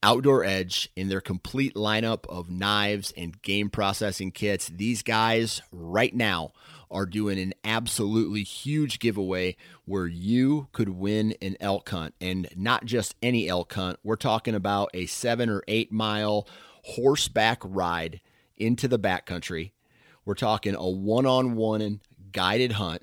Outdoor Edge in their complete lineup of knives and game processing kits. These guys right now are doing an absolutely huge giveaway where you could win an elk hunt, and not just any elk hunt. We're talking about a 7 or 8 mile horseback ride into the backcountry. We're talking a one-on-one guided hunt.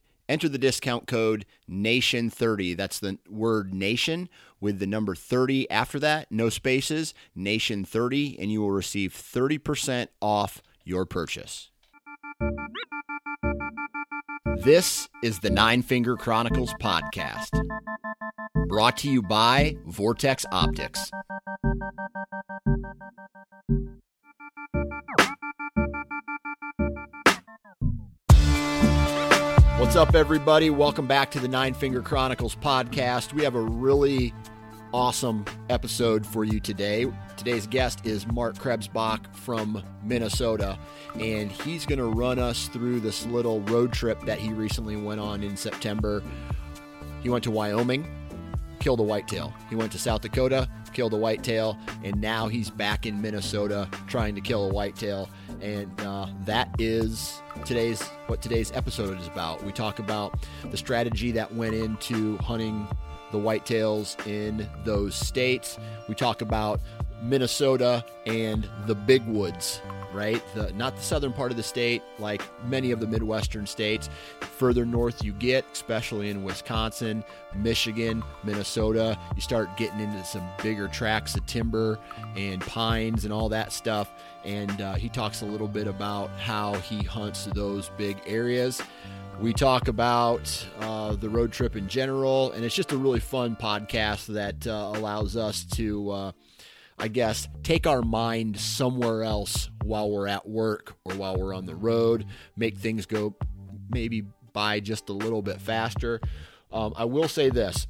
enter the discount code NATION30. That's the word NATION with the number 30 after that, no spaces, NATION30, and you will receive 30% off your purchase. This is the 9 Finger Chronicles podcast, brought to you by Vortex Optics. What's up, everybody? Welcome back to the 9 Finger Chronicles podcast. We have a really awesome episode for you today. Today's guest is Mark Krebsbach from Minnesota, and he's going to run us through this little road trip that he recently went on in September. He went to Wyoming, killed a whitetail. He went to South Dakota, killed a whitetail, and now he's back in Minnesota trying to kill a whitetail. And that is what today's episode is about. We talk about the strategy that went into hunting the whitetails in those states. We talk about Minnesota and the big woods, right? Not the southern part of the state, like many of the Midwestern states. Further north you get, especially in Wisconsin, Michigan, Minnesota, you start getting into some bigger tracts of timber and pines and all that stuff. And he talks a little bit about how he hunts those big areas. We talk about the road trip in general, and it's just a really fun podcast that allows us to take our mind somewhere else while we're at work or while we're on the road, make things go maybe by just a little bit faster. I will say this.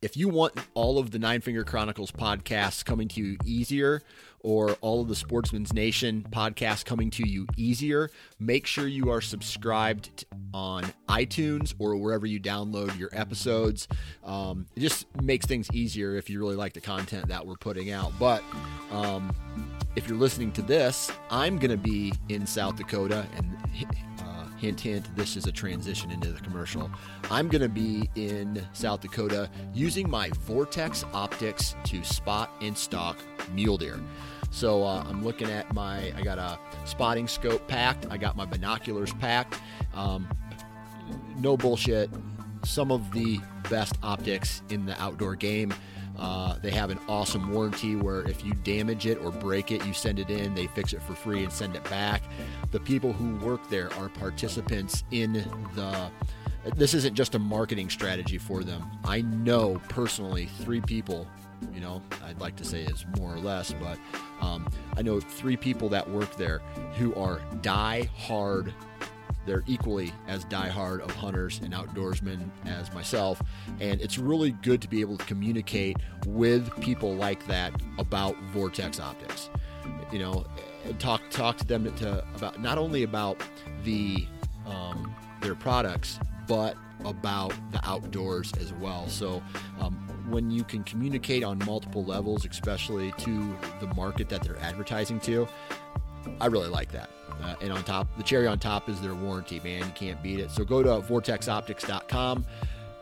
If you want all of the 9 Finger Chronicles podcasts coming to you easier, or all of the Sportsman's Nation podcasts coming to you easier, make sure you are subscribed on iTunes or wherever you download your episodes. It just makes things easier if you really like the content that we're putting out. But if you're listening to this, I'm going to be in South Dakota, and hint, hint, this is a transition into the commercial. I'm going to be in South Dakota using my Vortex Optics to spot and stalk mule deer. So I'm looking at I got a spotting scope packed. I got my binoculars packed. No bullshit. Some of the best optics in the outdoor game. They have an awesome warranty where if you damage it or break it, you send it in, they fix it for free and send it back. The people who work there are participants in the... This isn't just a marketing strategy for them. I know personally 3 people, you know, I'd like to say is more or less, but I know 3 people that work there who are die-hard. They're equally as die-hard of hunters and outdoorsmen as myself. And it's really good to be able to communicate with people like that about Vortex Optics. You know, talk to them about not only about the their products, but about the outdoors as well. So when you can communicate on multiple levels, especially to the market that they're advertising to, I really like that. And on top, the cherry on top is their warranty, man. You can't beat it. So go to vortexoptics.com,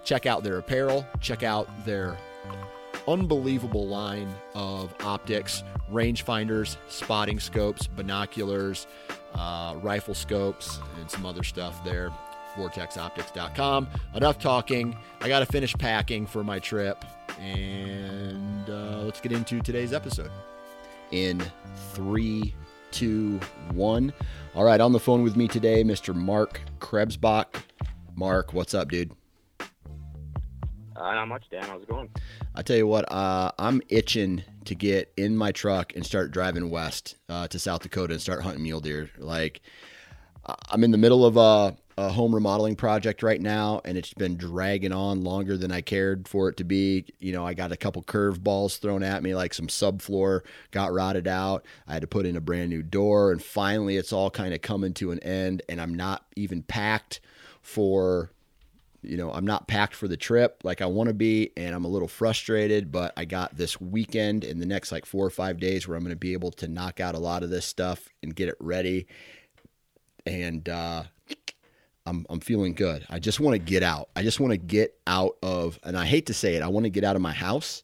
check out their apparel, check out their unbelievable line of optics, rangefinders, spotting scopes, binoculars, rifle scopes, and some other stuff there. vortexoptics.com. Enough talking. I got to finish packing for my trip, and let's get into today's episode. In 3, 2, 1. All right, on the phone with me today, Mr. Mark Krebsbach. Mark, what's up, dude? Not much, Dan. How's it going? I tell you what, I'm itching to get in my truck and start driving west to South Dakota and start hunting mule deer. Like, I'm in the middle of a home remodeling project right now, and it's been dragging on longer than I cared for it to be. You know, I got a couple curve balls thrown at me, like some subfloor got rotted out. I had to put in a brand new door, and finally it's all kind of coming to an end, and I'm not even packed for, you know, I'm not packed for the trip like I want to be, and I'm a little frustrated, but I got this weekend and the next like 4 or 5 days where I'm going to be able to knock out a lot of this stuff and get it ready. And, I'm feeling good. I just want to get out. I just want to get out of, and I hate to say it, I want to get out of my house.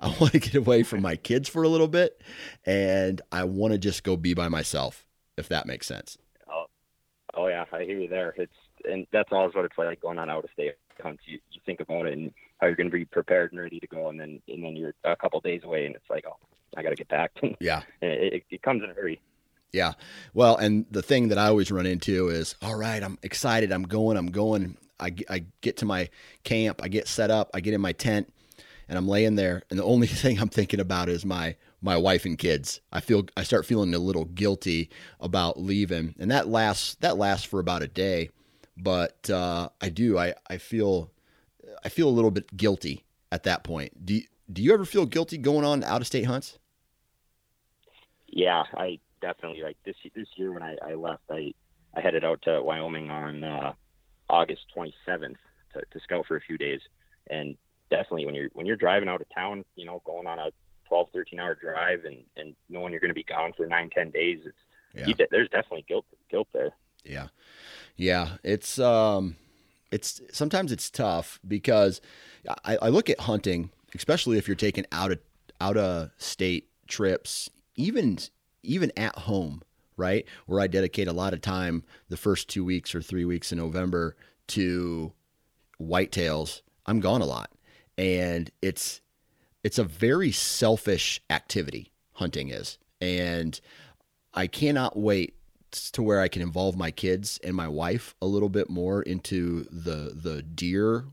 I want to get away from my kids for a little bit, and I want to just go be by myself, if that makes sense. Oh yeah, I hear you there. And that's always what it's like going on out-of-state hunts. You think about it and how you're going to be prepared and ready to go, and then you're a couple of days away, and it's like, oh, I got to get back. Yeah, it comes in a hurry. Yeah. Well, and the thing that I always run into is, all right, I'm excited. I'm going. I get to my camp. I get set up. I get in my tent, and I'm laying there. And the only thing I'm thinking about is my wife and kids. I start feeling a little guilty about leaving. And that lasts for about a day. But, I feel a little bit guilty at that point. Do you ever feel guilty going on out-of-state hunts? Yeah, I definitely. Like this year when I left, I headed out to Wyoming on August 27th to scout for a few days. And definitely when you're driving out of town, you know, going on a 12, 13-hour drive and knowing you're going to be gone for 9-10 days, there's definitely guilt there. Yeah. Yeah. It's sometimes it's tough because I look at hunting, especially if you're taking out of state trips, even at home, right? Where I dedicate a lot of time the first 2 weeks or 3 weeks in November to whitetails, I'm gone a lot. And it's a very selfish activity, hunting is. And I cannot wait to where I can involve my kids and my wife a little bit more into the deer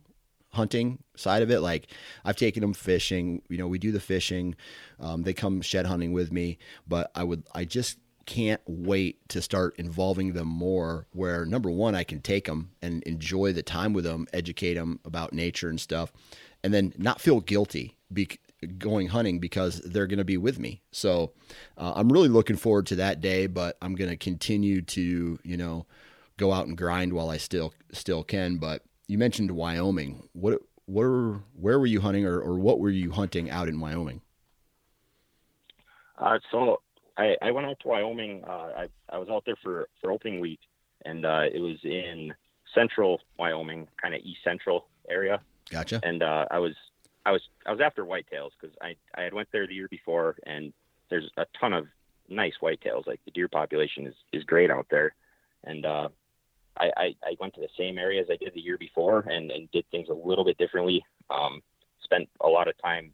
hunting side of it. Like I've taken them fishing, you know, we do the fishing, they come shed hunting with me, but I just can't wait to start involving them more where, number one, I can take them and enjoy the time with them, educate them about nature and stuff, and then not feel guilty going hunting because they're going to be with me. So I'm really looking forward to that day, but I'm going to continue to, you know, go out and grind while I still can. But you mentioned Wyoming. Where were you hunting, or what were you hunting out in Wyoming? So I went out to Wyoming. I was out there for opening week, and it was in central Wyoming, kind of east central area. Gotcha. And I was after whitetails because I had went there the year before, and there's a ton of nice whitetails. Like the deer population is great out there, and I went to the same area as I did the year before and did things a little bit differently. Spent a lot of time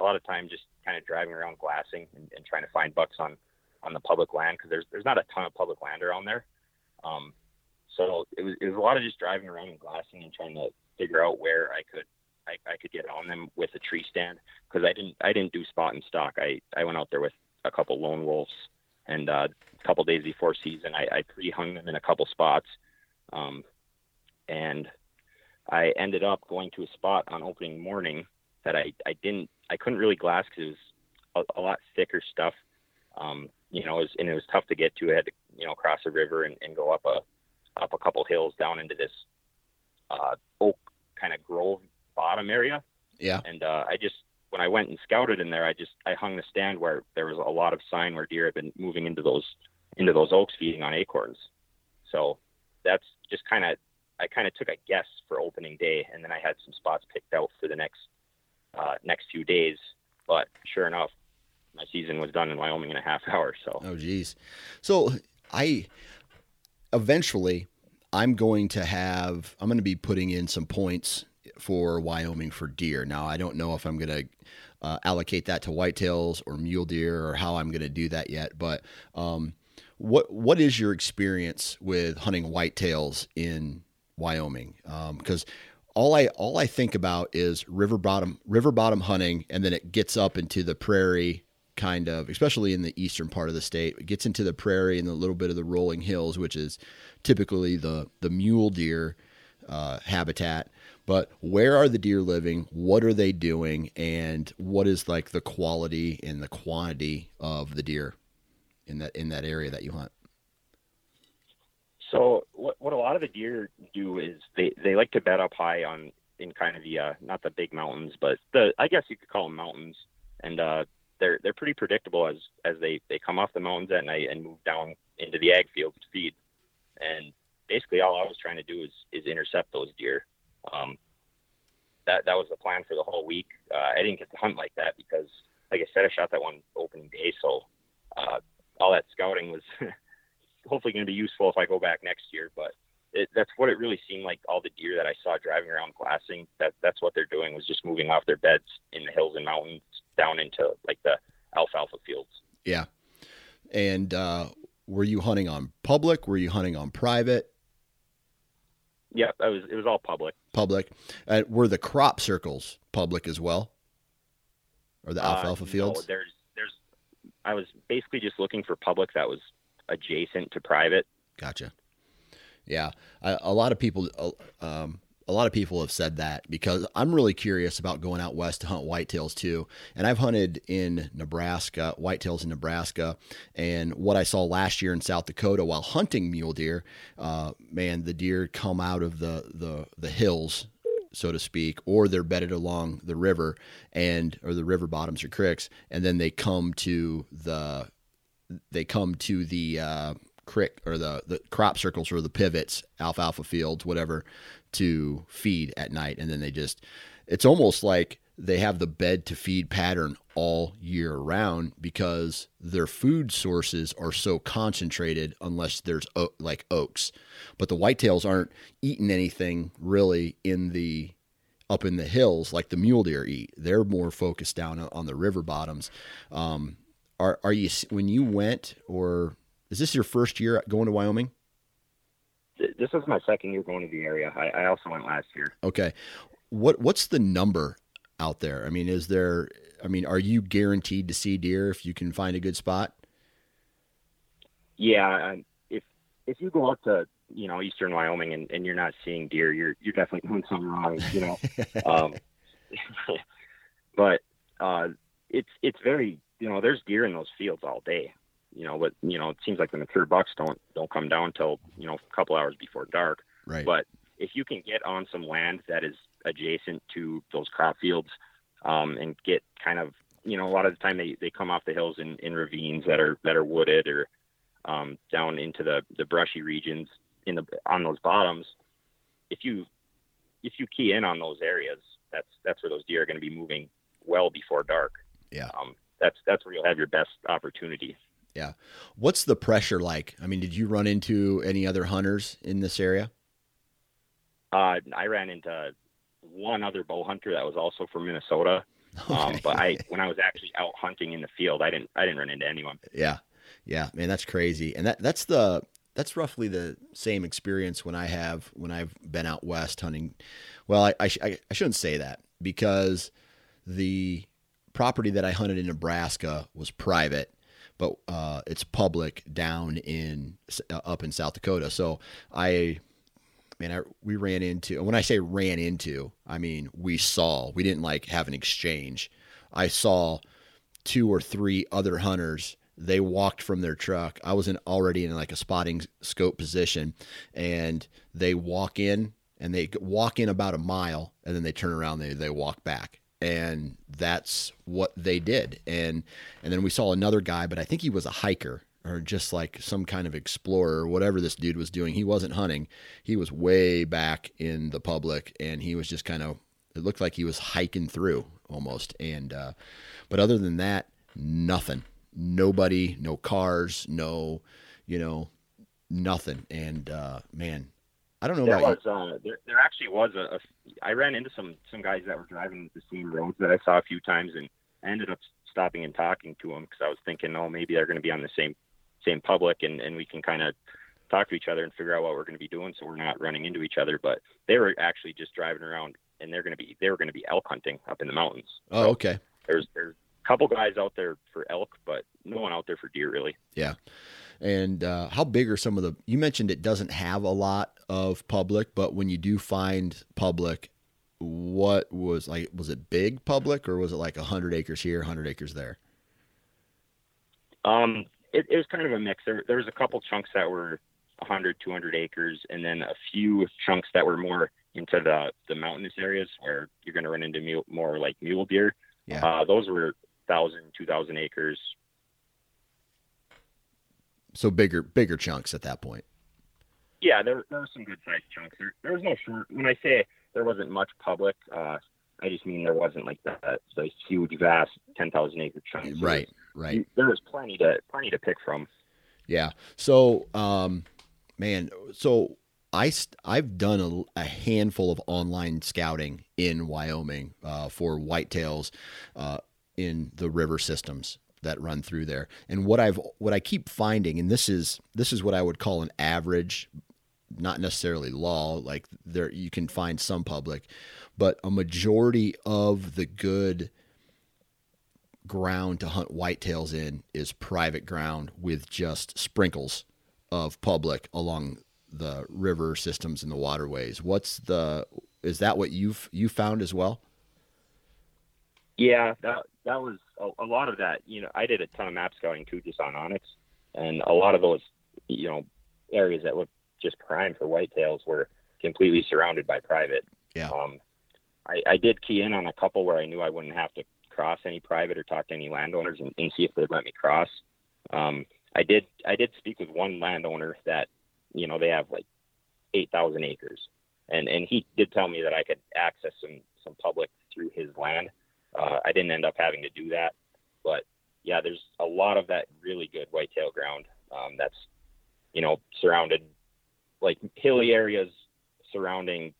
a lot of time just kind of driving around glassing and trying to find bucks on the public land, because there's not a ton of public land around there. So it was a lot of just driving around and glassing and trying to figure out where I could get on them with a tree stand, because I didn't do spot and stock. I went out there with a couple lone wolves, and a couple days before season, I pre-hung them in a couple spots, and I ended up going to a spot on opening morning that I couldn't really glass because it was a lot thicker stuff, and it was tough to get to. I had to cross a river and go up a couple hills down into this oak kind of grove bottom area. Yeah. And when I went and scouted in there, I hung the stand where there was a lot of sign where deer had been moving into those oaks feeding on acorns. So that's just I kind of took a guess for opening day, and then I had some spots picked out for the next few days. But sure enough, my season was done in Wyoming in a half hour. So oh geez. So I'm going to be putting in some points for Wyoming for deer. Now, I don't know if I'm going to allocate that to whitetails or mule deer or how I'm going to do that yet, but what is your experience with hunting whitetails in Wyoming? Because all I think about is river bottom hunting, and then it gets up into the prairie, kind of, especially in the eastern part of the state. It gets into the prairie and a little bit of the rolling hills, which is typically the mule deer habitat. But where are the deer living? What are they doing? And what is like the quality and the quantity of the deer in that area that you hunt? So what a lot of the deer do is they like to bed up high in kind of the, not the big mountains, but I guess you could call them mountains. And they're pretty predictable as they come off the mountains at night and move down into the ag fields to feed. And basically all I was trying to do is intercept those deer. That was the plan for the whole week. I didn't get to hunt like that because, like I said, I shot that one opening day. So, all that scouting was hopefully going to be useful if I go back next year, but that's what it really seemed like. All the deer that I saw driving around glassing, that's what they're doing, was just moving off their beds in the hills and mountains down into like the alfalfa fields. Yeah. And, were you hunting on public? Were you hunting on private? Yeah, it was all public. Public. Were the crop circles public as well? Or the alfalfa fields? No, I was basically just looking for public that was adjacent to private. Gotcha. Yeah. A lot of people have said that, because I'm really curious about going out west to hunt whitetails too. And I've hunted in Nebraska, whitetails in Nebraska. And what I saw last year in South Dakota while hunting mule deer, the deer come out of the hills, so to speak, or they're bedded along the river or the river bottoms or creeks. And then they come to the creek or the crop circles or the pivots, alfalfa fields, whatever, to feed at night. And then it's almost like they have the bed to feed pattern all year round, because their food sources are so concentrated, unless there's like oaks. But the whitetails aren't eating anything really up in the hills like the mule deer eat. They're more focused down on the river bottoms. Are you, when you went, or is this your first year going to Wyoming? This is my second year going to the area. I also went last year. Okay. What's the number out there? I mean, are you guaranteed to see deer if you can find a good spot? Yeah. If you go out to, Eastern Wyoming and you're not seeing deer, you're definitely doing something wrong, but, it's very, there's deer in those fields all day. It seems like the mature bucks don't come down till, a couple hours before dark. Right. But if you can get on some land that is adjacent to those crop fields, and get kind of, a lot of the time they come off the hills in ravines that are wooded, or down into the brushy regions on those bottoms. If you key in on those areas, that's where those deer are going to be moving well before dark. Yeah. That's where you'll have your best opportunity. Yeah. What's the pressure like? I mean, did you run into any other hunters in this area? I ran into one other bow hunter that was also from Minnesota. Okay. But when I was actually out hunting in the field, I didn't run into anyone. Yeah. Yeah, man, that's crazy. And that's roughly the same experience when I've been out West hunting. Well, I shouldn't say that, because the property that I hunted in Nebraska was private, but it's public down in up in South Dakota. So we ran into, and when I say ran into, I mean, we didn't like have an exchange. I saw two or three other hunters. They walked from their truck. I was already in like a spotting scope position, and they walk in, and they walk in about a mile, and then they turn around, they walk back. And that's what they did. And then we saw another guy, but I think he was a hiker or just like some kind of explorer or whatever this dude was doing. He wasn't hunting. He was way back in the public, and he was just kind of, it looked like he was hiking through almost. And, but other than that, nothing, nobody, no cars, no, nothing. And, man, I don't know. There actually was I ran into some guys that were driving the same roads that I saw a few times, and I ended up stopping and talking to them because I was thinking, oh, maybe they're going to be on the same public, and we can kind of talk to each other and figure out what we're going to be doing, so we're not running into each other. But they were actually just driving around, and they were going to be elk hunting up in the mountains. Oh, so okay. There's a couple guys out there for elk, but no one out there for deer, really. Yeah. And how big are some of the, you mentioned it doesn't have a lot of public, but when you do find public, what was like, was it big public, or was it like 100 acres here, 100 acres there? It was kind of a mix. There was a couple chunks that were 100, 200 acres, and then a few chunks that were more into the mountainous areas where you're going to run into more like mule deer. Yeah. Those were 1,000, 2,000 acres. So bigger chunks at that point. Yeah, there were some good sized chunks. There was no short. When I say there wasn't much public, I just mean there wasn't like the huge, vast 10,000 acre chunks. Right, right. There was plenty to pick from. Yeah. So, man. So I've done a handful of online scouting in Wyoming for whitetails in the river systems that run through there. And what I keep finding, and this is what I would call an average, not necessarily law, like there, you can find some public, but a majority of the good ground to hunt whitetails in is private ground with just sprinkles of public along the river systems and the waterways. Is that what you found as well? Yeah, that was a lot of that. I did a ton of map scouting too, just on Onyx, and a lot of those, areas that looked just prime for whitetails were completely surrounded by private. Yeah. I did key in on a couple where I knew I wouldn't have to cross any private or talk to any landowners and see if they'd let me cross. I did speak with one landowner that, they have like 8,000 acres, and he did tell me that I could access some public through his land. I didn't end up having to do that, but yeah, there's a lot of that really good whitetail ground that's, surrounded, like hilly areas surrounding,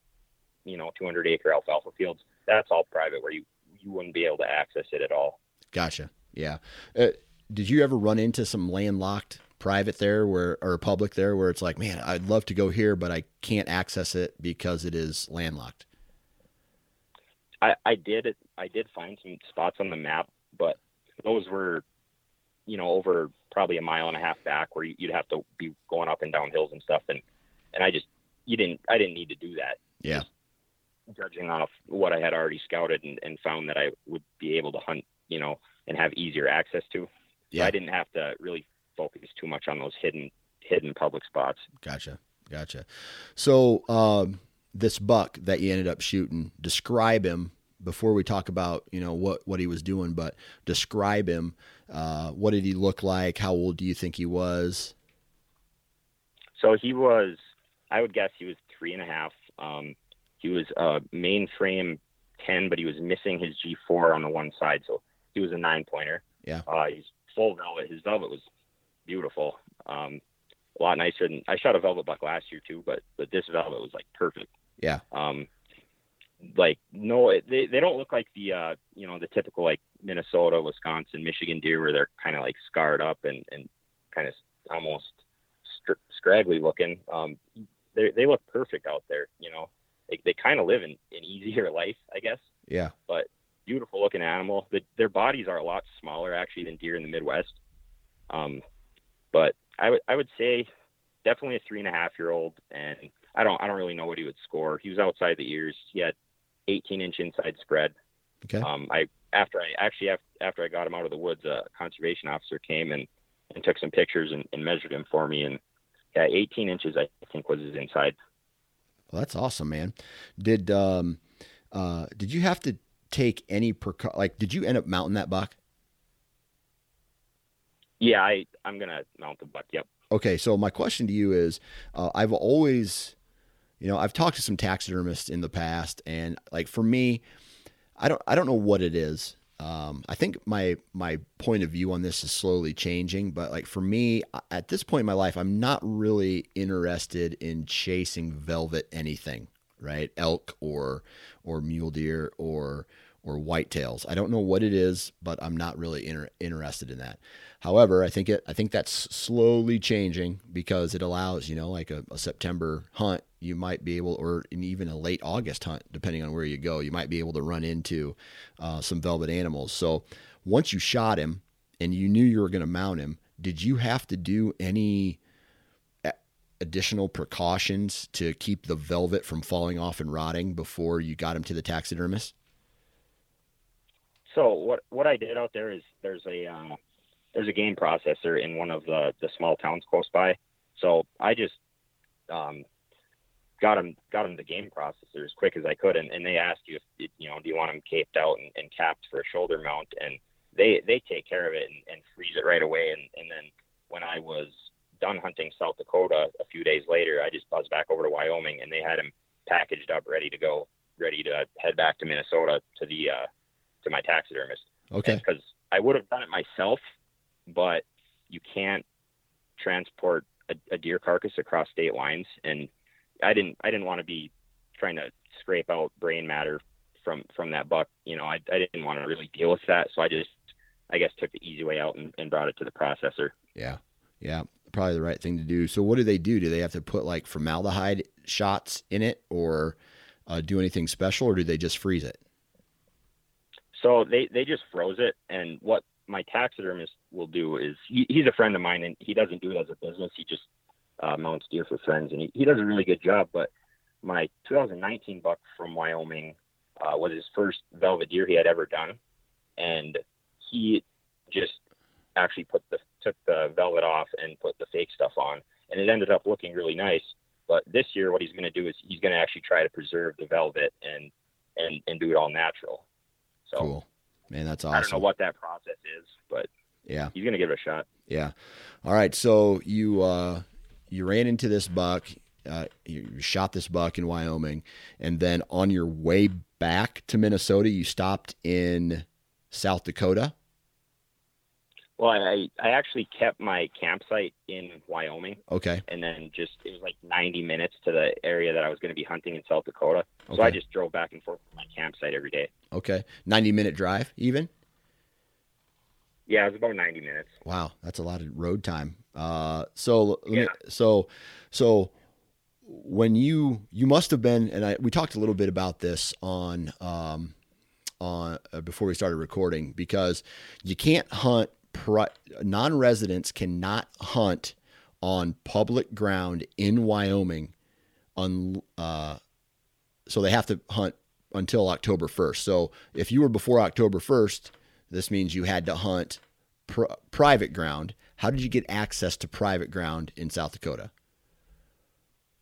200 acre alfalfa fields. That's all private, where you wouldn't be able to access it at all. Gotcha. Yeah. Did you ever run into some landlocked private there or public there where it's like, man, I'd love to go here, but I can't access it because it is landlocked? I did find some spots on the map, but those were, over probably a mile and a half back, where you'd have to be going up and down hills and stuff. And I didn't need to do that. Yeah. Just judging off what I had already scouted and found that I would be able to hunt, and have easier access to. Yeah. So I didn't have to really focus too much on those hidden public spots. Gotcha. So, this buck that you ended up shooting, describe him before we talk about, what he was doing, but describe him. What did he look like? How old do you think he was? So he was, I would guess he was 3.5. He was a mainframe 10, but he was missing his G4 on the one side. So he was a 9-pointer. Yeah. He's full velvet. His velvet was beautiful. A lot nicer than I shot a velvet buck last year too, but this velvet was like perfect. Yeah. like, no, they don't look like the, you know, the typical like Minnesota, Wisconsin, Michigan deer where they're kind of like scarred up and kind of almost scraggly looking. They look perfect out there. You know, they kind of live an easier life, I guess. Yeah. But beautiful looking animal. Their bodies are a lot smaller actually than deer in the Midwest. But I would say definitely a 3.5-year-old, and I don't really know what he would score. He was outside the ears. He had 18-inch inside spread. Okay. After I got him out of the woods, a conservation officer came and took some pictures and measured him for me. And yeah, 18 inches, I think, was his inside. Well, that's awesome, man. Did you have to take any did you end up mounting that buck? Yeah, I'm going to mount the buck. Yep. Okay. So my question to you is, I've always, you know, I've talked to some taxidermists in the past, and like, for me, I don't know what it is. I think my point of view on this is slowly changing, but like for me at this point in my life, I'm not really interested in chasing velvet anything, right? Elk or mule deer or whitetails. I don't know what it is, but I'm not really interested in that. However, I think that's slowly changing because it allows, you know, like a September hunt, you might be able, or even a late August hunt, depending on where you go, you might be able to run into some velvet animals. So once you shot him and you knew you were going to mount him, did you have to do any additional precautions to keep the velvet from falling off and rotting before you got him to the taxidermist? So what I did out there is there's a game processor in one of the small towns close by. So I just got him the game processor as quick as I could, and they asked you if you know, do you want him caped out and capped for a shoulder mount, and they take care of it and freeze it right away. And then when I was done hunting South Dakota a few days later, I just buzzed back over to Wyoming, and they had him packaged up, ready to go, ready to head back to Minnesota to the to my taxidermist. Okay. Because I would have done it myself, but you can't transport a deer carcass across state lines, and I didn't want to be trying to scrape out brain matter from that buck. You know, I didn't want to really deal with that, so I just, I guess, took the easy way out and brought it to the processor. Yeah, probably the right thing to do. So what do they do? Do they have to put like formaldehyde shots in it, or do anything special, or do they just freeze it? So they just froze it, and what my taxidermist will do is, he's a friend of mine, and he doesn't do it as a business. He just mounts deer for friends, and he does a really good job. But my 2019 buck from Wyoming was his first velvet deer he had ever done, and he just actually took the velvet off and put the fake stuff on, and it ended up looking really nice. But this year, what he's going to do is he's going to actually try to preserve the velvet and do it all natural. So, cool, man, that's awesome. I don't know what that process is, but yeah, he's gonna give it a shot. Yeah. All right. So you ran into this buck, you shot this buck in Wyoming, and then on your way back to Minnesota, you stopped in South Dakota. Well, I actually kept my campsite in Wyoming. Okay. And then just, it was like 90 minutes to the area that I was going to be hunting in South Dakota. So okay. I just drove back and forth from my campsite every day. Okay. 90-minute drive even? Yeah, it was about 90 minutes. Wow. That's a lot of road time. So when you must have been, and we talked a little bit about this on before we started recording, because you can't hunt, non-residents cannot hunt on public ground in Wyoming so they have to hunt until October 1st. So if you were before October 1st, this means you had to hunt private ground. How did you get access to private ground in South Dakota?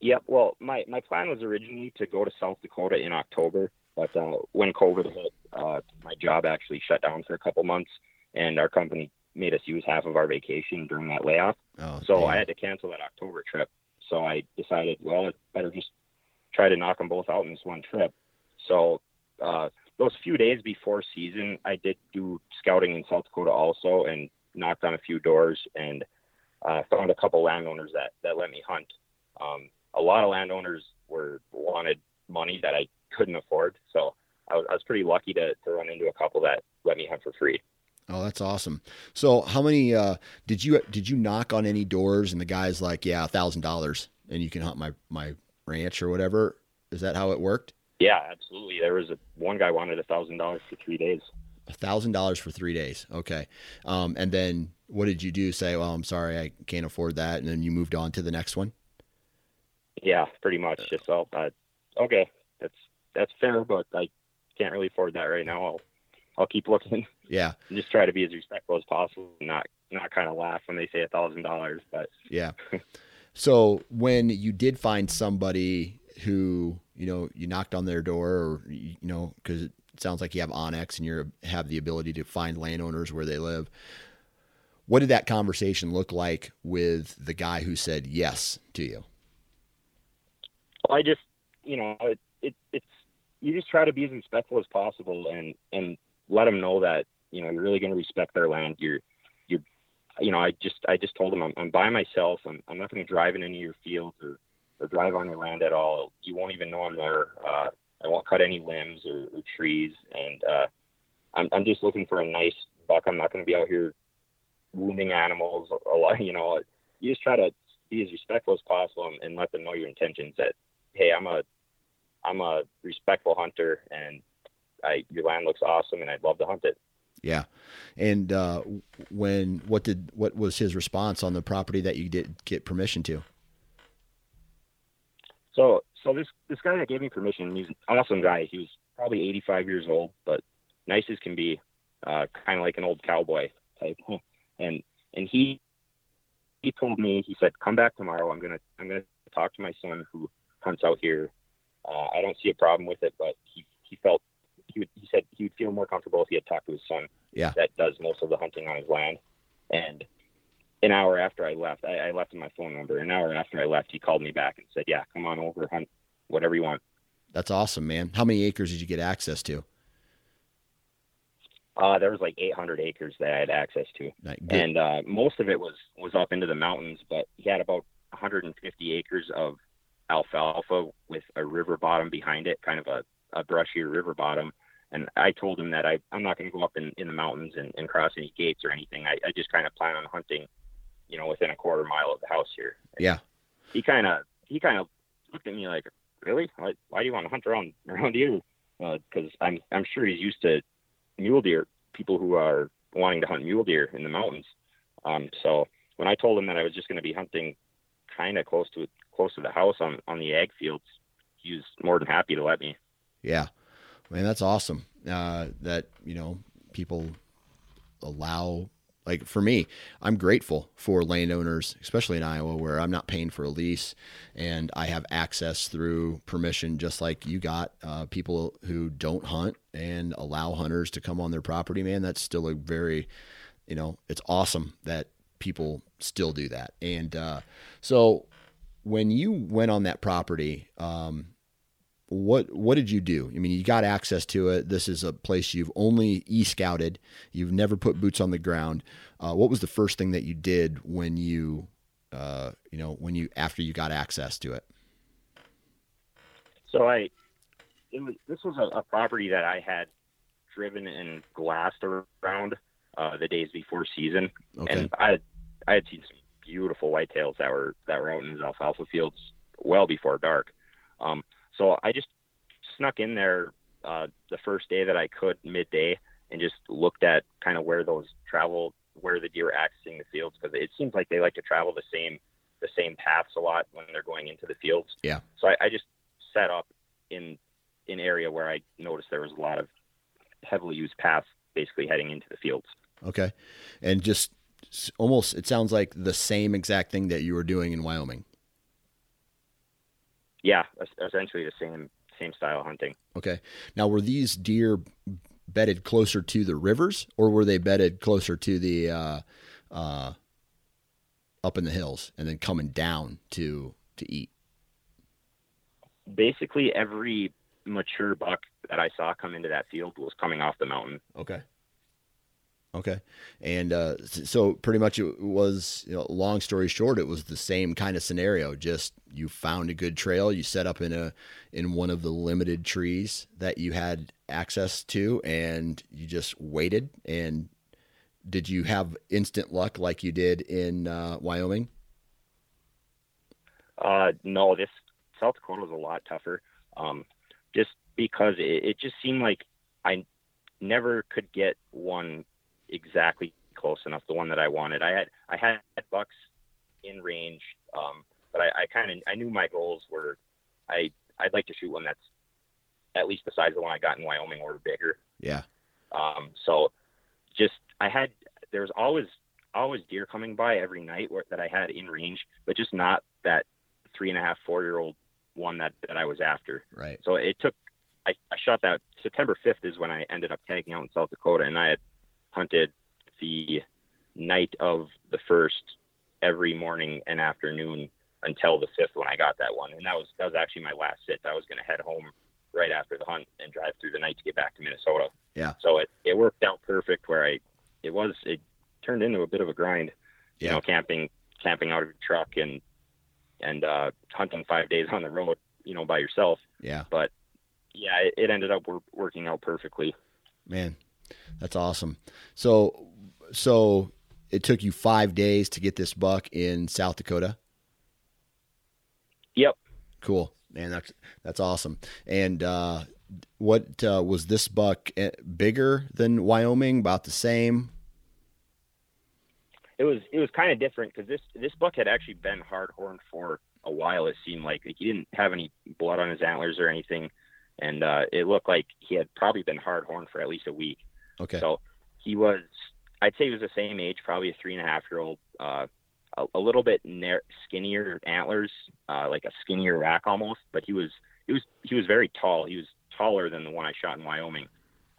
Yep. Yeah, well, my plan was originally to go to South Dakota in October, but when COVID hit, my job actually shut down for a couple months, and our company made us use half of our vacation during that layoff. I had to cancel that October trip. So I decided, well, I better just try to knock them both out in this one trip. So those few days before season, I did do scouting in South Dakota also, and knocked on a few doors, and found a couple landowners that let me hunt. A lot of landowners wanted money that I couldn't afford. So I was pretty lucky to run into a couple that let me hunt for free. Oh, that's awesome. So how many, did you knock on any doors and the guy's like, yeah, $1,000 and you can hunt my ranch or whatever? Is that how it worked? Yeah, absolutely. There was one guy wanted $1,000 for 3 days. $1,000 for 3 days. Okay. And then what did you do? Say, well, I'm sorry, I can't afford that. And then you moved on to the next one. Yeah, pretty much. Just, okay, that's fair, but I can't really afford that right now. I'll keep looking. Yeah. And just try to be as respectful as possible and not kind of laugh when they say $1,000, but yeah. So when you did find somebody who, you knocked on their door or, cause it sounds like you have Onyx and you have the ability to find landowners where they live. What did that conversation look like with the guy who said yes to you? Well, I just, you just try to be as respectful as possible and let them know that, you're really going to respect their land. I just told them I'm by myself. I'm not going to drive in any of your fields or drive on your land at all. You won't even know I'm there. I won't cut any limbs or trees. And, I'm just looking for a nice buck. I'm not going to be out here wounding animals a lot. You just try to be as respectful as possible and let them know your intentions that, hey, I'm a respectful hunter and your land looks awesome and I'd love to hunt it. Yeah. And, what was his response on the property that you did get permission to? So this guy that gave me permission, he's an awesome guy. He was probably 85 years old, but nice as can be, kind of like an old cowboy type. And he told me, he said, come back tomorrow. I'm going to talk to my son who hunts out here. I don't see a problem with it, but he said he would feel more comfortable if he had talked to his son that does most of the hunting on his land. And an hour after I left, I left him my phone number. An hour after I left, he called me back and said, yeah, come on over, hunt whatever you want. That's awesome, man. How many acres did you get access to? There was like 800 acres that I had access to. And most of it was up into the mountains, but he had about 150 acres of alfalfa with a river bottom behind it, kind of a brushier river bottom. And I told him that I'm not going to go up in the mountains and cross any gates or anything. I just kind of plan on hunting, within a quarter mile of the house here. And yeah. He kind of looked at me like, really? Why do you want to hunt around you? Cause I'm sure he's used to mule deer, people who are wanting to hunt mule deer in the mountains. So when I told him that I was just going to be hunting kind of close to the house on the ag fields, he was more than happy to let me. Yeah. Man, that's awesome. That, people allow, like for me, I'm grateful for landowners, especially in Iowa, where I'm not paying for a lease and I have access through permission, just like you got, people who don't hunt and allow hunters to come on their property, man. That's still a very, it's awesome that people still do that. And, so when you went on that property, what did you do? I mean, you got access to it. This is a place you've only e-scouted. You've never put boots on the ground. What was the first thing that you did when you, after you got access to it? So this was a property that I had driven and glassed around, the days before season. Okay. And I had seen some beautiful whitetails that were out in the alfalfa fields well before dark. So I just snuck in there the first day that I could, midday, and just looked at kind of where the deer are accessing the fields, because it seems like they like to travel the same paths a lot when they're going into the fields. Yeah. So I just set up in an area where I noticed there was a lot of heavily used paths basically heading into the fields. Okay. And just almost, it sounds like the same exact thing that you were doing in Wyoming. Yeah, essentially the same style of hunting. Okay. Now, were these deer bedded closer to the rivers, or were they bedded closer to the up in the hills and then coming down to eat? Basically, every mature buck that I saw come into that field was coming off the mountain. Okay. Okay. And so pretty much it was, you know, long story short, it was the same kind of scenario. Just you found a good trail, you set up in one of the limited trees that you had access to, and you just waited. And did you have instant luck like you did in Wyoming? No, this South Dakota was a lot tougher. Just because it just seemed like I never could get one exactly close enough, the one that I wanted. I had bucks in range, but I knew my goals were I'd like to shoot one that's at least the size of the one I got in Wyoming or bigger. Yeah. So just there's always deer coming by every night that I had in range, but just not that 3.5, 4-year-old one that I was after. Right. So it took, I shot that September 5th is when I ended up tagging out in South Dakota, and I had hunted the night of the first every morning and afternoon until the 5th when I got that one. And that was actually my last sit. I was going to head home right after the hunt and drive through the night to get back to Minnesota. Yeah. So it worked out perfect where it turned into a bit of a grind, yeah. You know, camping out of your truck and hunting 5 days on the road, you know, by yourself. Yeah. But yeah, it ended up working out perfectly. Man, that's awesome. So it took you 5 days to get this buck in South Dakota. Yep. Cool, man. That's awesome. And, what, was this buck bigger than Wyoming? About the same? It was kind of different because this buck had actually been hard horned for a while. It seemed like he didn't have any blood on his antlers or anything. And, it looked like he had probably been hard horned for at least a week. Okay. So I'd say he was the same age, probably a 3.5-year-old, a little bit skinnier antlers, like a skinnier rack almost, but he was very tall. He was taller than the one I shot in Wyoming.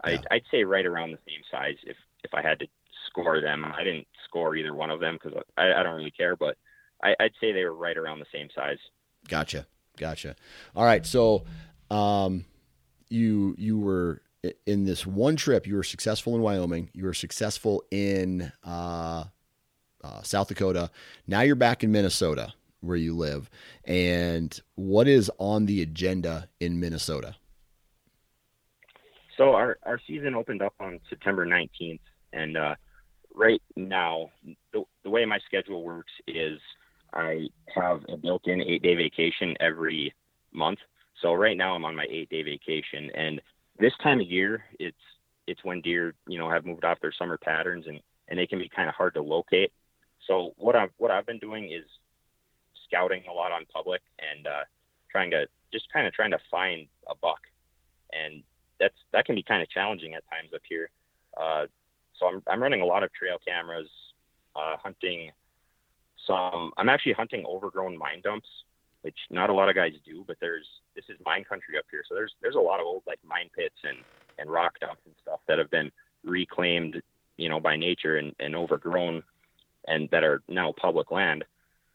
Yeah. I'd say right around the same size. If I had to score them, I didn't score either one of them because I don't really care, but I'd say they were right around the same size. Gotcha. All right. So, you were in this one trip, you were successful in Wyoming, you were successful in, South Dakota. Now you're back in Minnesota where you live. And what is on the agenda in Minnesota? So our season opened up on September 19th. And, right now the way my schedule works is I have a built-in 8-day vacation every month. So right now I'm on my 8-day vacation, and this time of year, it's when deer, you know, have moved off their summer patterns and they can be kind of hard to locate. So what I've been doing is scouting a lot on public and, trying to find a buck. And that can be kind of challenging at times up here. So I'm running a lot of trail cameras, I'm actually hunting overgrown mine dumps, which not a lot of guys do, but this is mine country up here. So there's a lot of old like mine pits and rock dumps and stuff that have been reclaimed, you know, by nature and overgrown and that are now public land.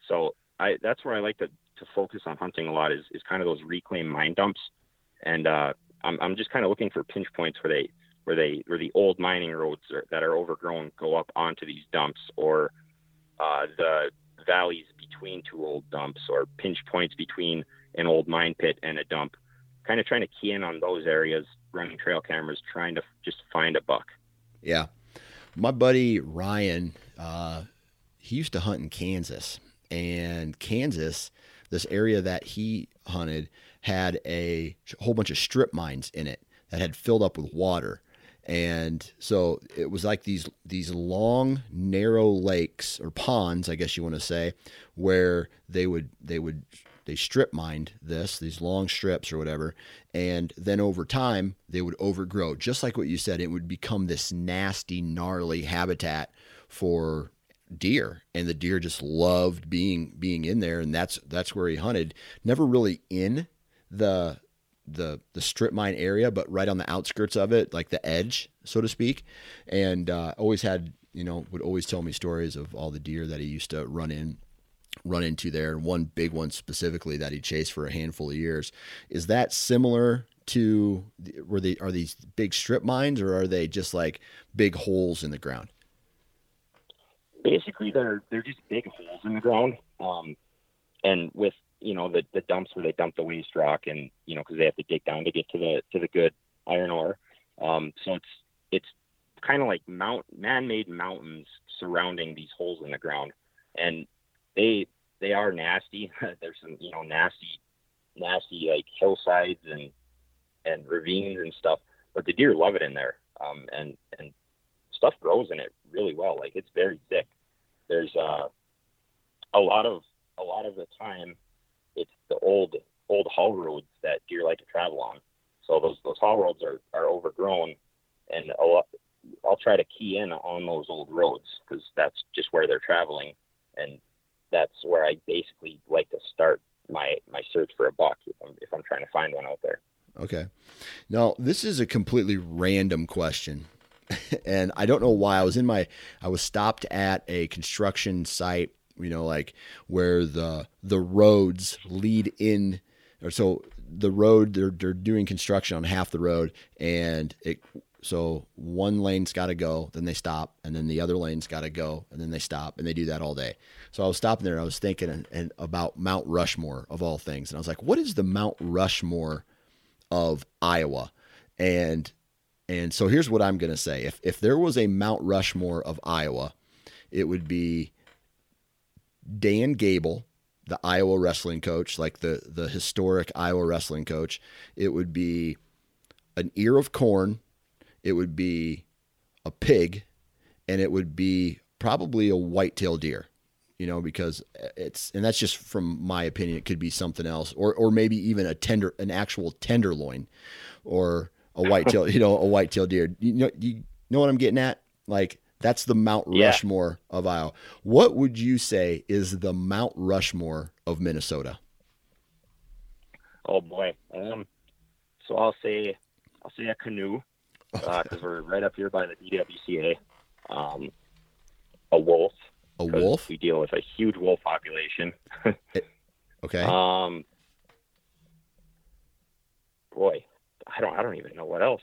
So that's where I like to focus on hunting a lot is kind of those reclaimed mine dumps. And, I'm just kind of looking for pinch points where the old mining roads that are overgrown go up onto these dumps or, the valleys between two old dumps or pinch points between an old mine pit and a dump, kind of trying to key in on those areas, running trail cameras, trying to just find a buck. Yeah. My buddy Ryan, he used to hunt in Kansas, and Kansas, this area that he hunted had a whole bunch of strip mines in it that had filled up with water. And so it was like these long, narrow lakes or ponds, I guess you want to say, where they strip mined these long strips or whatever. And then over time they would overgrow, just like what you said, it would become this nasty, gnarly habitat for deer. And the deer just loved being in there. And that's where he hunted, never really in the strip mine area, but right on the outskirts of it, like the edge, so to speak. And, always had, you know, would always tell me stories of all the deer that he used to run into there. And one big one specifically that he chased for a handful of years. Is that similar to are these big strip mines, or are they just like big holes in the ground? basically they're just big holes in the ground. And with, you know, the dumps where they dump the waste rock and, you know, 'cause they have to dig down to get to the good iron ore. So it's kind of like man-made mountains surrounding these holes in the ground, and they are nasty. There's some, you know, nasty like hillsides and ravines and stuff, but the deer love it in there. And stuff grows in it really well. Like, it's very thick. There's a lot of the time it's the old haul roads that deer like to travel on. So those haul roads are overgrown, and a lot, I'll try to key in on those old roads because that's just where they're traveling. And that's where I basically like to start my search for a buck if I'm trying to find one out there. Okay. Now, this is a completely random question. And I don't know why I was stopped at a construction site, you know, like where the roads lead in, or so the road, they're doing construction on half the road, and so one lane's got to go, then they stop, and then the other lane's got to go, and then they stop, and they do that all day. So I was stopping there, and I was thinking and about Mount Rushmore, of all things. And I was like, what is the Mount Rushmore of Iowa? And so here's what I'm going to say. If there was a Mount Rushmore of Iowa, it would be Dan Gable, the Iowa wrestling coach, like the historic Iowa wrestling coach. It would be an ear of corn. It would be a pig, and it would be probably a white-tailed deer, you know, because and that's just from my opinion. It could be something else, or maybe even an actual tenderloin, or a white-tailed, you know, a white-tailed deer. You know what I'm getting at? Like, that's the Mount Rushmore of Iowa. What would you say is the Mount Rushmore of Minnesota? Oh boy. So I'll say a canoe. Because we're right up here by the BWCA, a wolf. We deal with a huge wolf population. Okay. Boy, I don't even know what else.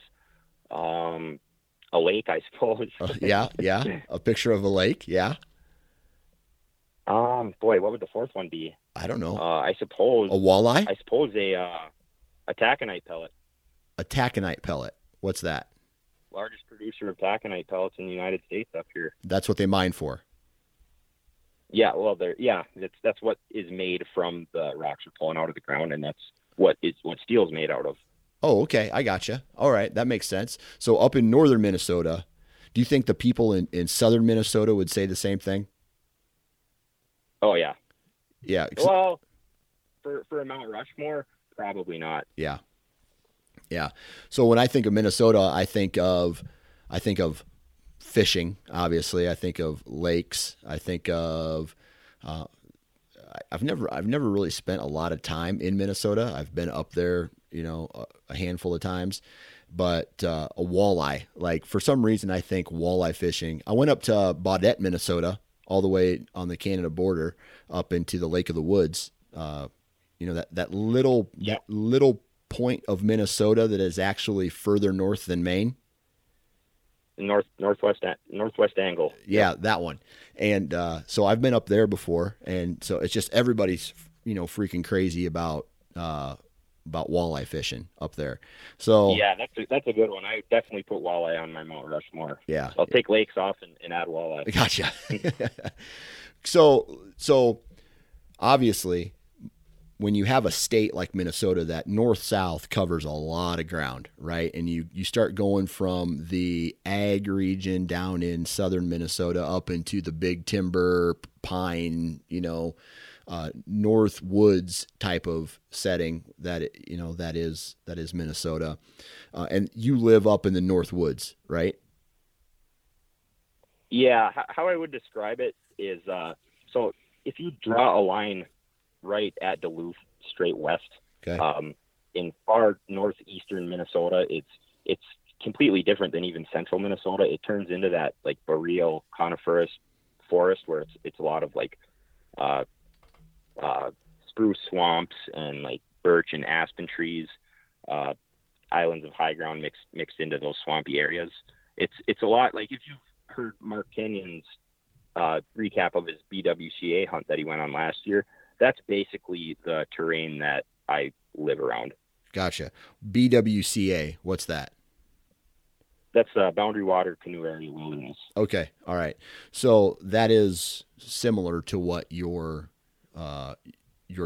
A lake, I suppose. Yeah. A picture of a lake. Yeah. Boy, what would the fourth one be? I don't know. I suppose a walleye. I suppose a taconite pellet. A taconite pellet. What's that? Largest producer of taconite pellets in the United States up here. That's what they mine for. Yeah, well, that's what is made from the rocks you're pulling out of the ground, and that's what steel's made out of. Oh, okay, I gotcha. All right, that makes sense. So up in northern Minnesota, do you think the people in southern Minnesota would say the same thing? Oh yeah, yeah. Well, for a Mount Rushmore, probably not. Yeah. Yeah. So when I think of Minnesota, I think of fishing, obviously. I think of lakes. I think of, I've never really spent a lot of time in Minnesota. I've been up there, you know, a handful of times, but, a walleye, like for some reason, I think walleye fishing. I went up to Baudette, Minnesota, all the way on the Canada border up into the Lake of the Woods. You know, that little point of Minnesota that is actually further north than Maine. Northwest angle. Yeah, that one. And so I've been up there before, and so it's just everybody's, you know, freaking crazy about walleye fishing up there. So yeah, that's a good one. I definitely put walleye on my Mount Rushmore. Yeah, so I'll take lakes off and add walleye. Gotcha. So obviously, when you have a state like Minnesota, that north-south covers a lot of ground, right? And you start going from the ag region down in southern Minnesota up into the big timber, pine, you know, north woods type of setting that is Minnesota. And you live up in the north woods, right? Yeah. How I would describe it is, so if you draw a line right at Duluth, straight west. Okay. In far northeastern Minnesota, it's completely different than even central Minnesota. It turns into that like boreal coniferous forest where it's a lot of like spruce swamps and like birch and aspen trees, islands of high ground mixed into those swampy areas. It's a lot like, if you've heard Mark Kenyon's recap of his BWCA hunt that he went on last year. That's basically the terrain that I live around. Gotcha. BWCA, what's that? That's Boundary Water Canoe Area Wilderness. Okay. All right. So that is similar to what your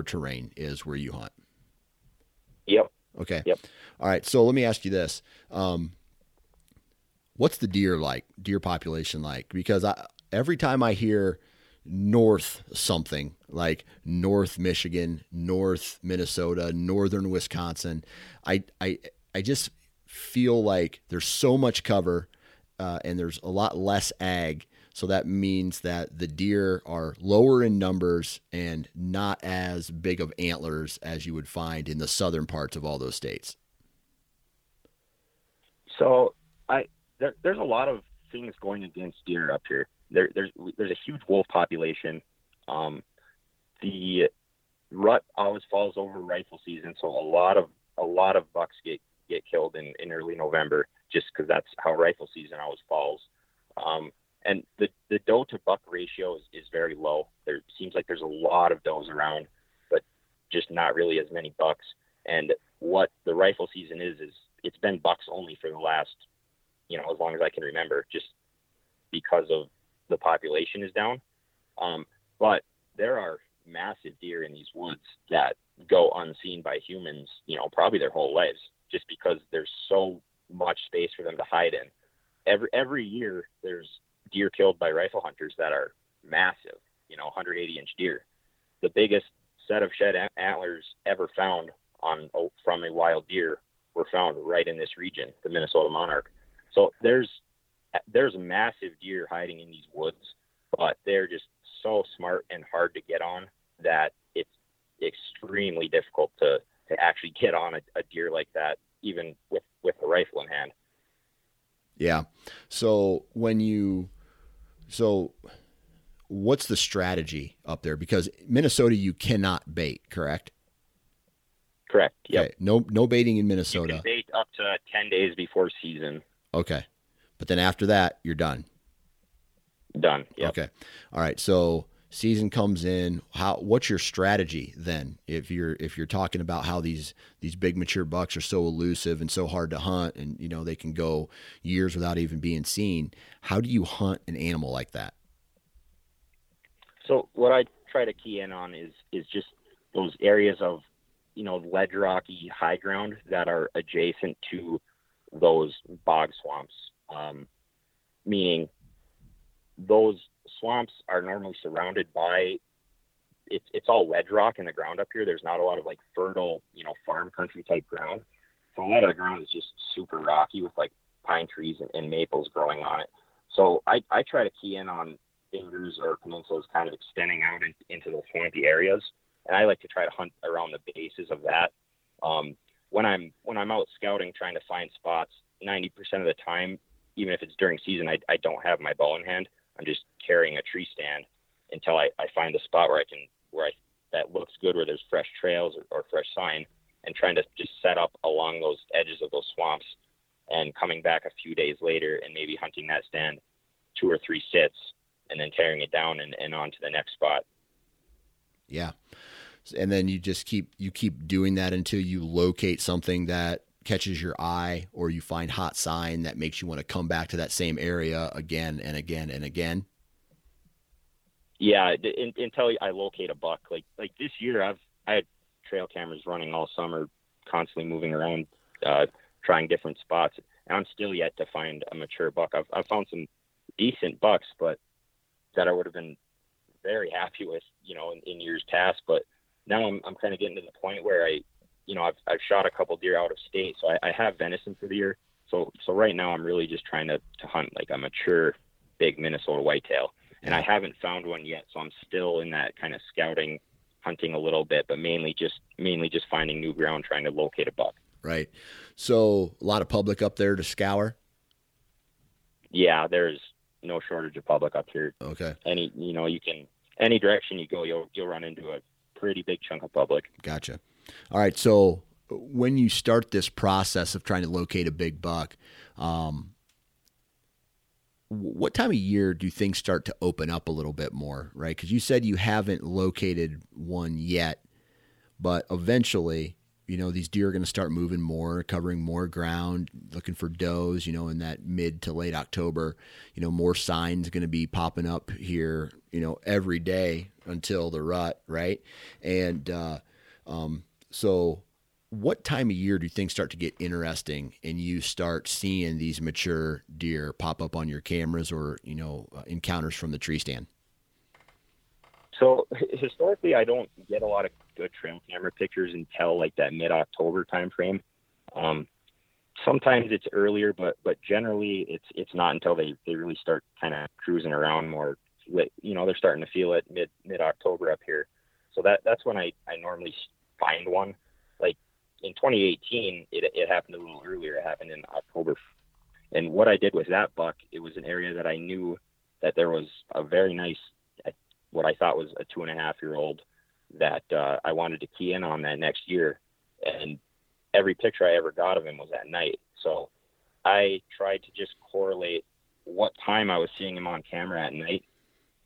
terrain is where you hunt. Yep. Okay. Yep. All right. So let me ask you this. What's the deer population like? Because every time I hear north something, like North Michigan, North Minnesota, Northern Wisconsin, I just feel like there's so much cover and there's a lot less ag. So that means that the deer are lower in numbers and not as big of antlers as you would find in the southern parts of all those states. So there's a lot of things going against deer up here. There's a huge wolf population. The rut always falls over rifle season, so a lot of bucks get killed in early November, just because that's how rifle season always falls. And the doe to buck ratio is very low. There seems like there's a lot of does around, but just not really as many bucks. And what the rifle season is it's been bucks only for the last, as long as I can remember, just because of the population is down. But there are massive deer in these woods that go unseen by humans, probably their whole lives, just because there's so much space for them to hide in. Every year there's deer killed by rifle hunters that are massive, 180-inch deer. The biggest set of shed antlers ever found from a wild deer were found right in this region, the Minnesota Monarch. So there's massive deer hiding in these woods, but they're just so smart and hard to get on that it's extremely difficult to actually get on a deer like that, even with a rifle in hand. Yeah. So what's the strategy up there? Because Minnesota, you cannot bait, correct? Correct. Yeah. Okay. No baiting in Minnesota. You can bait up to 10 days before season. Okay. But then after that, you're done. Done. Yep. Okay. All right. So season comes in. What's your strategy then? If you're talking about how these big mature bucks are so elusive and so hard to hunt, and they can go years without even being seen, how do you hunt an animal like that? So what I try to key in on is just those areas of, ledge rocky high ground that are adjacent to those bog swamps. Meaning those swamps are normally surrounded by, it's all ledge rock in the ground up here. There's not a lot of fertile, farm country type ground. So a lot of the ground is just super rocky with pine trees and maples growing on it. So I try to key in on fingers or peninsulas kind of extending out into those swampy areas. And I like to try to hunt around the bases of that. When I'm out scouting, trying to find spots, 90% of the time, even if it's during season, I don't have my bow in hand. I'm just carrying a tree stand until I find a spot that looks good, where there's fresh trails or fresh sign, and trying to just set up along those edges of those swamps and coming back a few days later and maybe hunting that stand 2 or 3 sits and then tearing it down and on to the next spot. Yeah. And then you just keep doing that until you locate something that catches your eye, or you find hot sign that makes you want to come back to that same area again and again and again. Yeah. Until I locate a buck, like this year, I had trail cameras running all summer, constantly moving around, trying different spots. And I'm still yet to find a mature buck. I've found some decent bucks, but that I would have been very happy with, in years past. But now I'm kind of getting to the point where I've shot a couple deer out of state, so I have venison for the year. So right now I'm really just trying to hunt a mature, big Minnesota whitetail. And I haven't found one yet, so I'm still in that kind of scouting, hunting a little bit, but mainly just finding new ground, trying to locate a buck. Right. So a lot of public up there to scour? Yeah, there's no shortage of public up here. Okay. Any direction you go, you'll run into a pretty big chunk of public. Gotcha. All right. So when you start this process of trying to locate a big buck, what time of year do things start to open up a little bit more, right? Because you said you haven't located one yet, but eventually, you know, these deer are going to start moving more, covering more ground, looking for does, you know, in that mid to late October. You know, more signs going to be popping up here, you know, every day until the rut, right? And so what time of year do things start to get interesting and you start seeing these mature deer pop up on your cameras or, you know, encounters from the tree stand? So historically, I don't get a lot of good trail camera pictures until like that mid-October timeframe. Sometimes it's earlier, but generally it's not until they really start kind of cruising around more. You know, they're starting to feel it mid-October up here. So that's when I normally find one. Like in 2018, it happened a little earlier. It happened in October. And what I did with that buck, it was an area that I knew that there was a very nice, what I thought was a 2.5-year-old that I wanted to key in on that next year. And every picture I ever got of him was at night. So I tried to just correlate what time I was seeing him on camera at night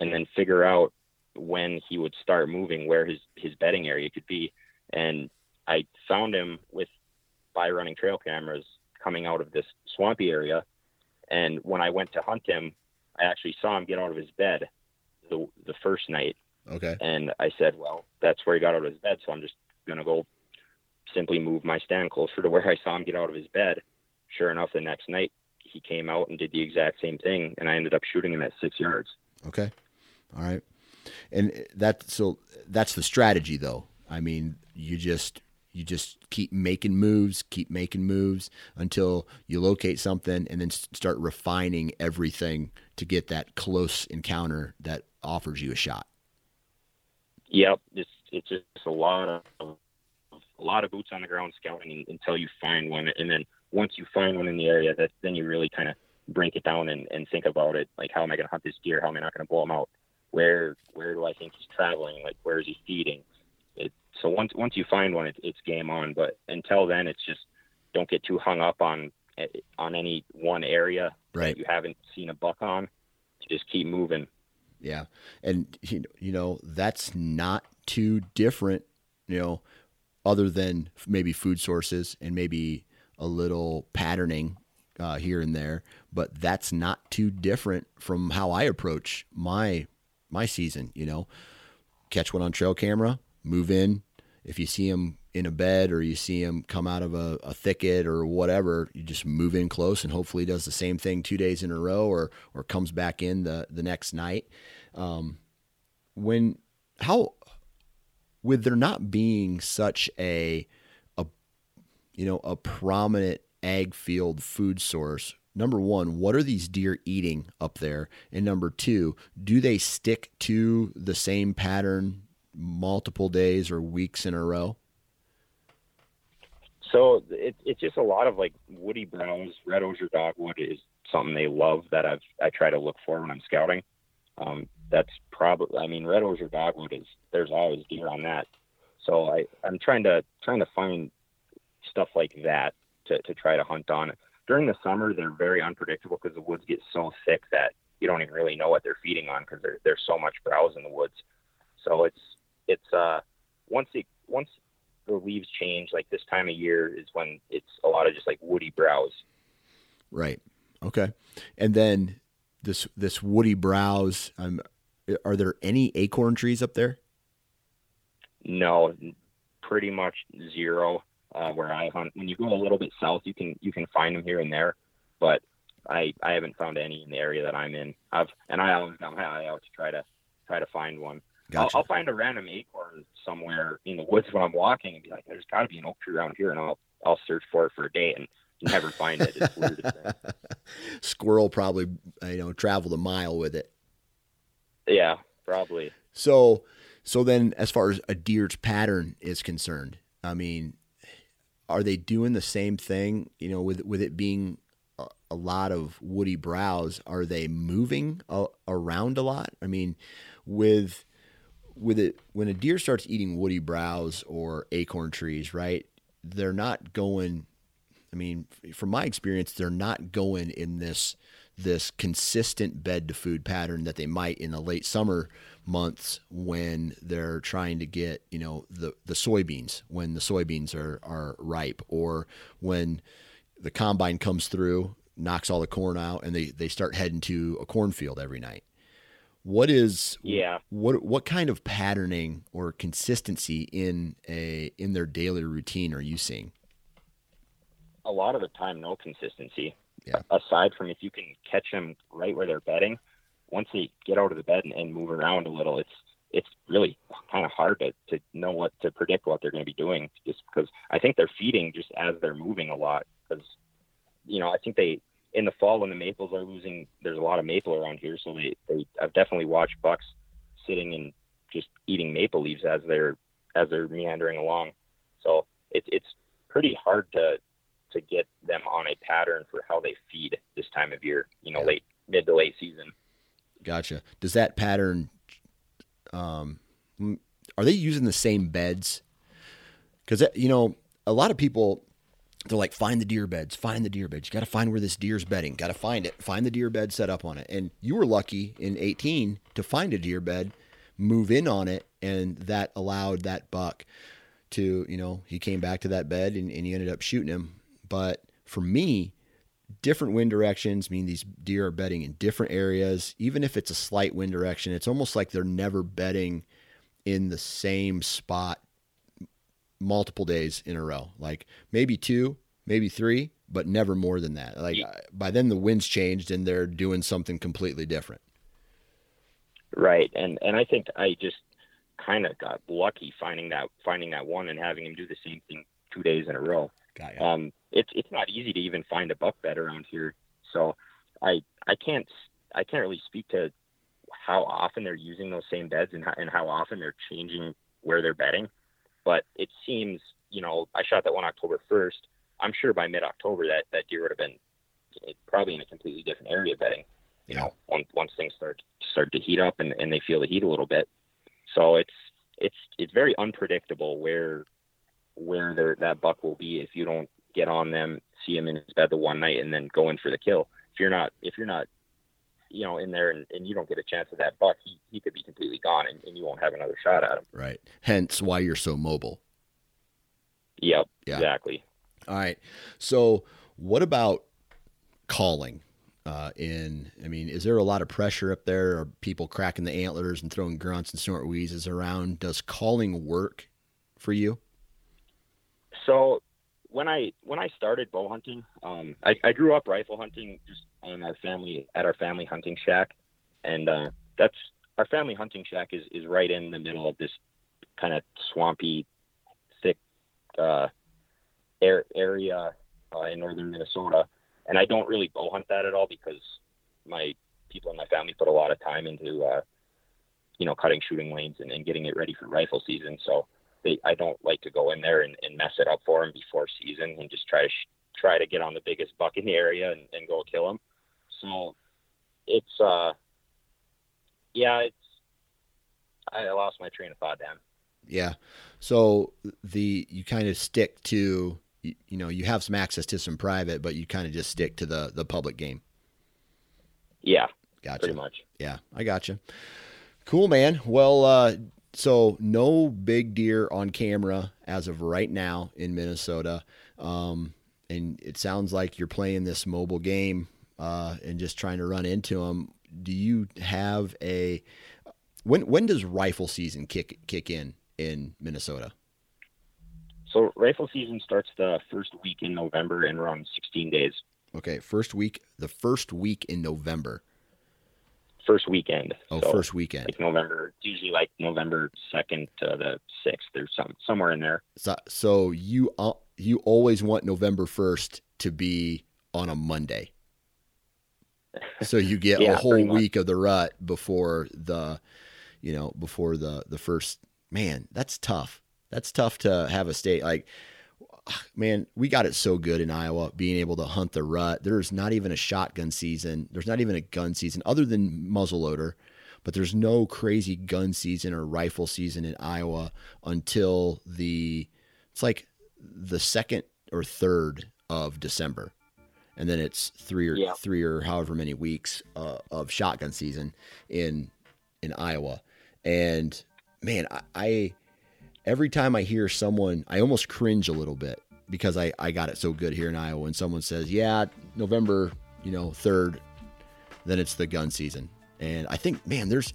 and then figure out when he would start moving, where his bedding area could be. And I found him by running trail cameras coming out of this swampy area. And when I went to hunt him, I actually saw him get out of his bed the first night. Okay. And I said, well, that's where he got out of his bed. So I'm just going to go simply move my stand closer to where I saw him get out of his bed. Sure enough, the next night he came out and did the exact same thing. And I ended up shooting him at 6 yards. Okay. All right. And that's the strategy though. I mean, you just keep making moves until you locate something and then start refining everything to get that close encounter that offers you a shot. Yep. It's just a lot of boots on the ground scouting until you find one. And then once you find one in the area, then you really kind of break it down and think about it. Like, how am I going to hunt this deer? How am I not going to blow him out? Where do I think he's traveling? Like, where is he feeding? So once you find one, it's game on. But until then, it's just don't get too hung up on any one area right. that you haven't seen a buck on. You just keep moving. Yeah. And, you know, that's not too different, you know, other than maybe food sources and maybe a little patterning here and there. But that's not too different from how I approach my season, you know. Catch one on trail camera, move in. If you see them in a bed or you see them come out of a thicket or whatever, you just move in close and hopefully does the same thing 2 days in a row or comes back in the next night. With there not being such a prominent ag field food source, number one, what are these deer eating up there? And number two, do they stick to the same pattern multiple days or weeks in a row? So it's just a lot of like woody browns. Red osier dogwood is something they love that I try to look for when I'm scouting. That's probably, I mean, red osier dogwood is, there's always deer on that. So I'm trying to find stuff like that to try to hunt on. During the summer, they're very unpredictable because the woods get so thick that you don't even really know what they're feeding on because there's so much browse in the woods. So it's once the leaves change, like this time of year is when it's a lot of just like woody browse. Right. Okay. And then this woody browse, are there any acorn trees up there? No, pretty much zero where I hunt. When you go a little bit south, you can find them here and there, but I haven't found any in the area that I'm in. I always got my eye out to try to find one. Gotcha. I'll find a random acorn somewhere in the woods when I'm walking and be like, there's got to be an oak tree around here, and I'll search for it for a day and never find it. It's weird. Squirrel probably, traveled a mile with it. Yeah, probably. So then as far as a deer's pattern is concerned, I mean, are they doing the same thing, you know, with it being a lot of woody browse? Are they moving around a lot? I mean, with it, when a deer starts eating woody browse or acorn trees, right, they're not going, I mean, from my experience, they're not going in this this consistent bed to food pattern that they might in the late summer months when they're trying to get, you know, the soybeans, when the soybeans are ripe, or when the combine comes through, knocks all the corn out, and they start heading to a cornfield every night. What kind of patterning or consistency in their daily routine are you seeing? A lot of the time, no consistency. Yeah. Aside from if you can catch them right where they're bedding, once they get out of the bed and move around a little, it's really kind of hard to know what to predict what they're going to be doing, just because I think they're feeding just as they're moving a lot. Because, you know, I think they, in the fall when the maples are losing, there's a lot of maple around here. So I've definitely watched bucks sitting and just eating maple leaves as they're meandering along. So it's pretty hard to get them on a pattern for how they feed this time of year, you know, mid to late season. Gotcha. Does that pattern, are they using the same beds? 'Cause, you know, a lot of people, they're like, find the deer beds. You got to find where this deer's bedding. Got to find it. Find the deer bed, set up on it. And you were lucky in 18 to find a deer bed, move in on it, and that allowed that buck to, you know, he came back to that bed and you ended up shooting him. But for me, different wind directions mean these deer are bedding in different areas. Even if it's a slight wind direction, it's almost like they're never bedding in the same spot multiple days in a row, like maybe two, maybe three, but never more than that. Like by then the wind's changed and they're doing something completely different. Right. And I think I just kind of got lucky finding that one and having him do the same thing 2 days in a row. Got you. It's not easy to even find a buck bed around here. So I can't really speak to how often they're using those same beds and how often they're changing where they're bedding. But it seems, you know, I shot that one October 1st. I'm sure by mid-October that deer would have been probably in a completely different area bedding, you know, once things start to heat up and they feel the heat a little bit. So it's very unpredictable where that buck will be if you don't get on them, see him in his bed the one night, and then go in for the kill. If you're not, you know, in there and you don't get a chance at that buck, he could be completely gone and you won't have another shot at him. Right. Hence why you're so mobile. Yep. Yeah. Exactly. All right. So what about calling? Is there a lot of pressure up there? Are people cracking the antlers and throwing grunts and snort wheezes around? Does calling work for you? So when I started bow hunting, I grew up rifle hunting just on our family hunting shack. And, that's our family hunting shack is right in the middle of this kind of swampy, thick, area, in northern Minnesota. And I don't really bow hunt that at all because my people in my family put a lot of time into, you know, cutting shooting lanes and getting it ready for rifle season. So I don't like to go in there and mess it up for them before season and just try to get on the biggest buck in the area and go kill them. So it's, I lost my train of thought then. Yeah. So you kind of stick to, you know, you have some access to some private, but you kind of just stick to the public game. Yeah. Gotcha. Pretty much. Yeah. I gotcha. Cool, man. Well, so no big deer on camera as of right now in Minnesota. And it sounds like you're playing this mobile game, and just trying to run into them. Do you have when does rifle season kick in Minnesota? So rifle season starts the first week in November and runs 16 days. Okay. The first week in November. First weekend. Oh, so first weekend. Like November, it's usually like November 2nd to the 6th or somewhere in there. So you always want November 1st to be on a Monday. So you get a whole week of the rut before the first. Man, that's tough. That's tough to have a state like, man, we got it so good in Iowa, being able to hunt the rut. There's not even a shotgun season. There's not even a gun season other than muzzleloader, but there's no crazy gun season or rifle season in Iowa until it's like the 2nd or 3rd of December. and then it's three or however many weeks of shotgun season in Iowa. And man, I every time I hear someone, I almost cringe a little bit because I got it so good here in Iowa. And someone says, yeah, November, 3rd, then it's the gun season. And I think, man, there's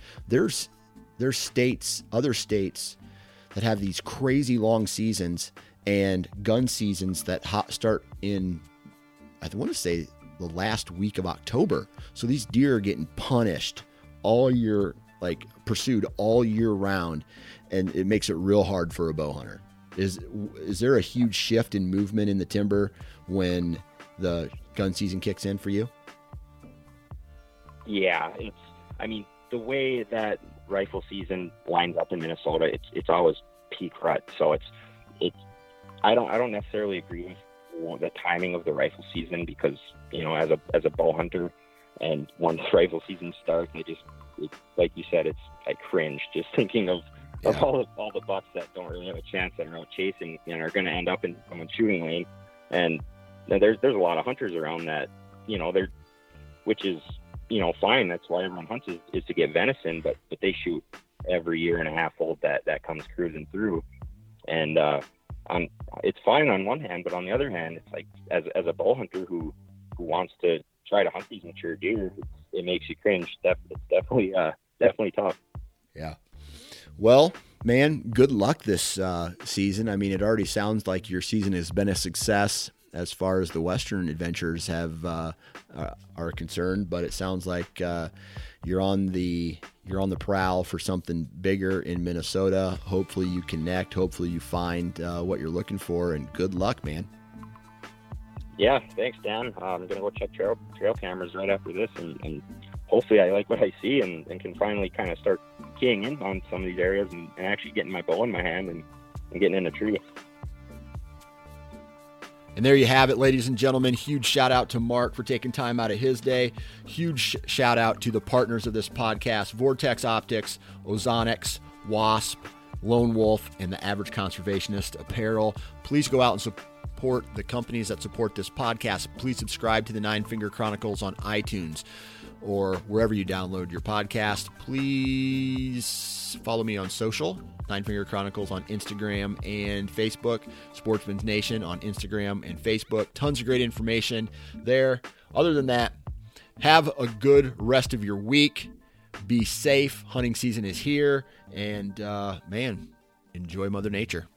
other states that have these crazy long seasons and gun seasons that start in, I want to say, the last week of October. So these deer are getting punished all year, pursued all year round, and it makes it real hard for a bow hunter. Is there a huge shift in movement in the timber when the gun season kicks in for you? Yeah, the way that rifle season lines up in Minnesota, it's always peak rut. So it's I don't necessarily agree with the timing of the rifle season because, as a bow hunter, and once rifle season starts, like you said, I cringe just thinking of all the bucks that don't really have a chance, that are out chasing and are going to end up in someone's shooting lane. And there's a lot of hunters around that, which is, fine. That's why everyone hunts is to get venison, but they shoot every year and a half old that comes cruising through. And it's fine on one hand, but on the other hand, it's like as a bow hunter who wants to try to hunt these mature deer, it makes you cringe. It's definitely tough. Yeah. Well, man, good luck this season. It already sounds like your season has been a success as far as the Western adventures are concerned, but it sounds like you're on the prowl for something bigger in Minnesota. Hopefully you connect. Hopefully you find what you're looking for, and good luck, man. Yeah, thanks, Dan. I'm gonna go check trail cameras right after this, and hopefully I like what I see and can finally kind of start keying in on some of these areas and actually getting my bow in my hand and getting in a tree. And there you have it, ladies and gentlemen. Huge shout out to Mark for taking time out of his day. Huge shout out to the partners of this podcast, Vortex Optics, Ozonics, Wasp, Lone Wolf, and the Average Conservationist Apparel. Please go out and support the companies that support this podcast. Please subscribe to the Nine Finger Chronicles on iTunes or wherever you download your podcast. Please follow me on social, Nine Finger Chronicles on Instagram and Facebook, Sportsman's Nation on Instagram and Facebook. Tons of great information there. Other than that, have a good rest of your week. Be safe. Hunting season is here. And, enjoy Mother Nature.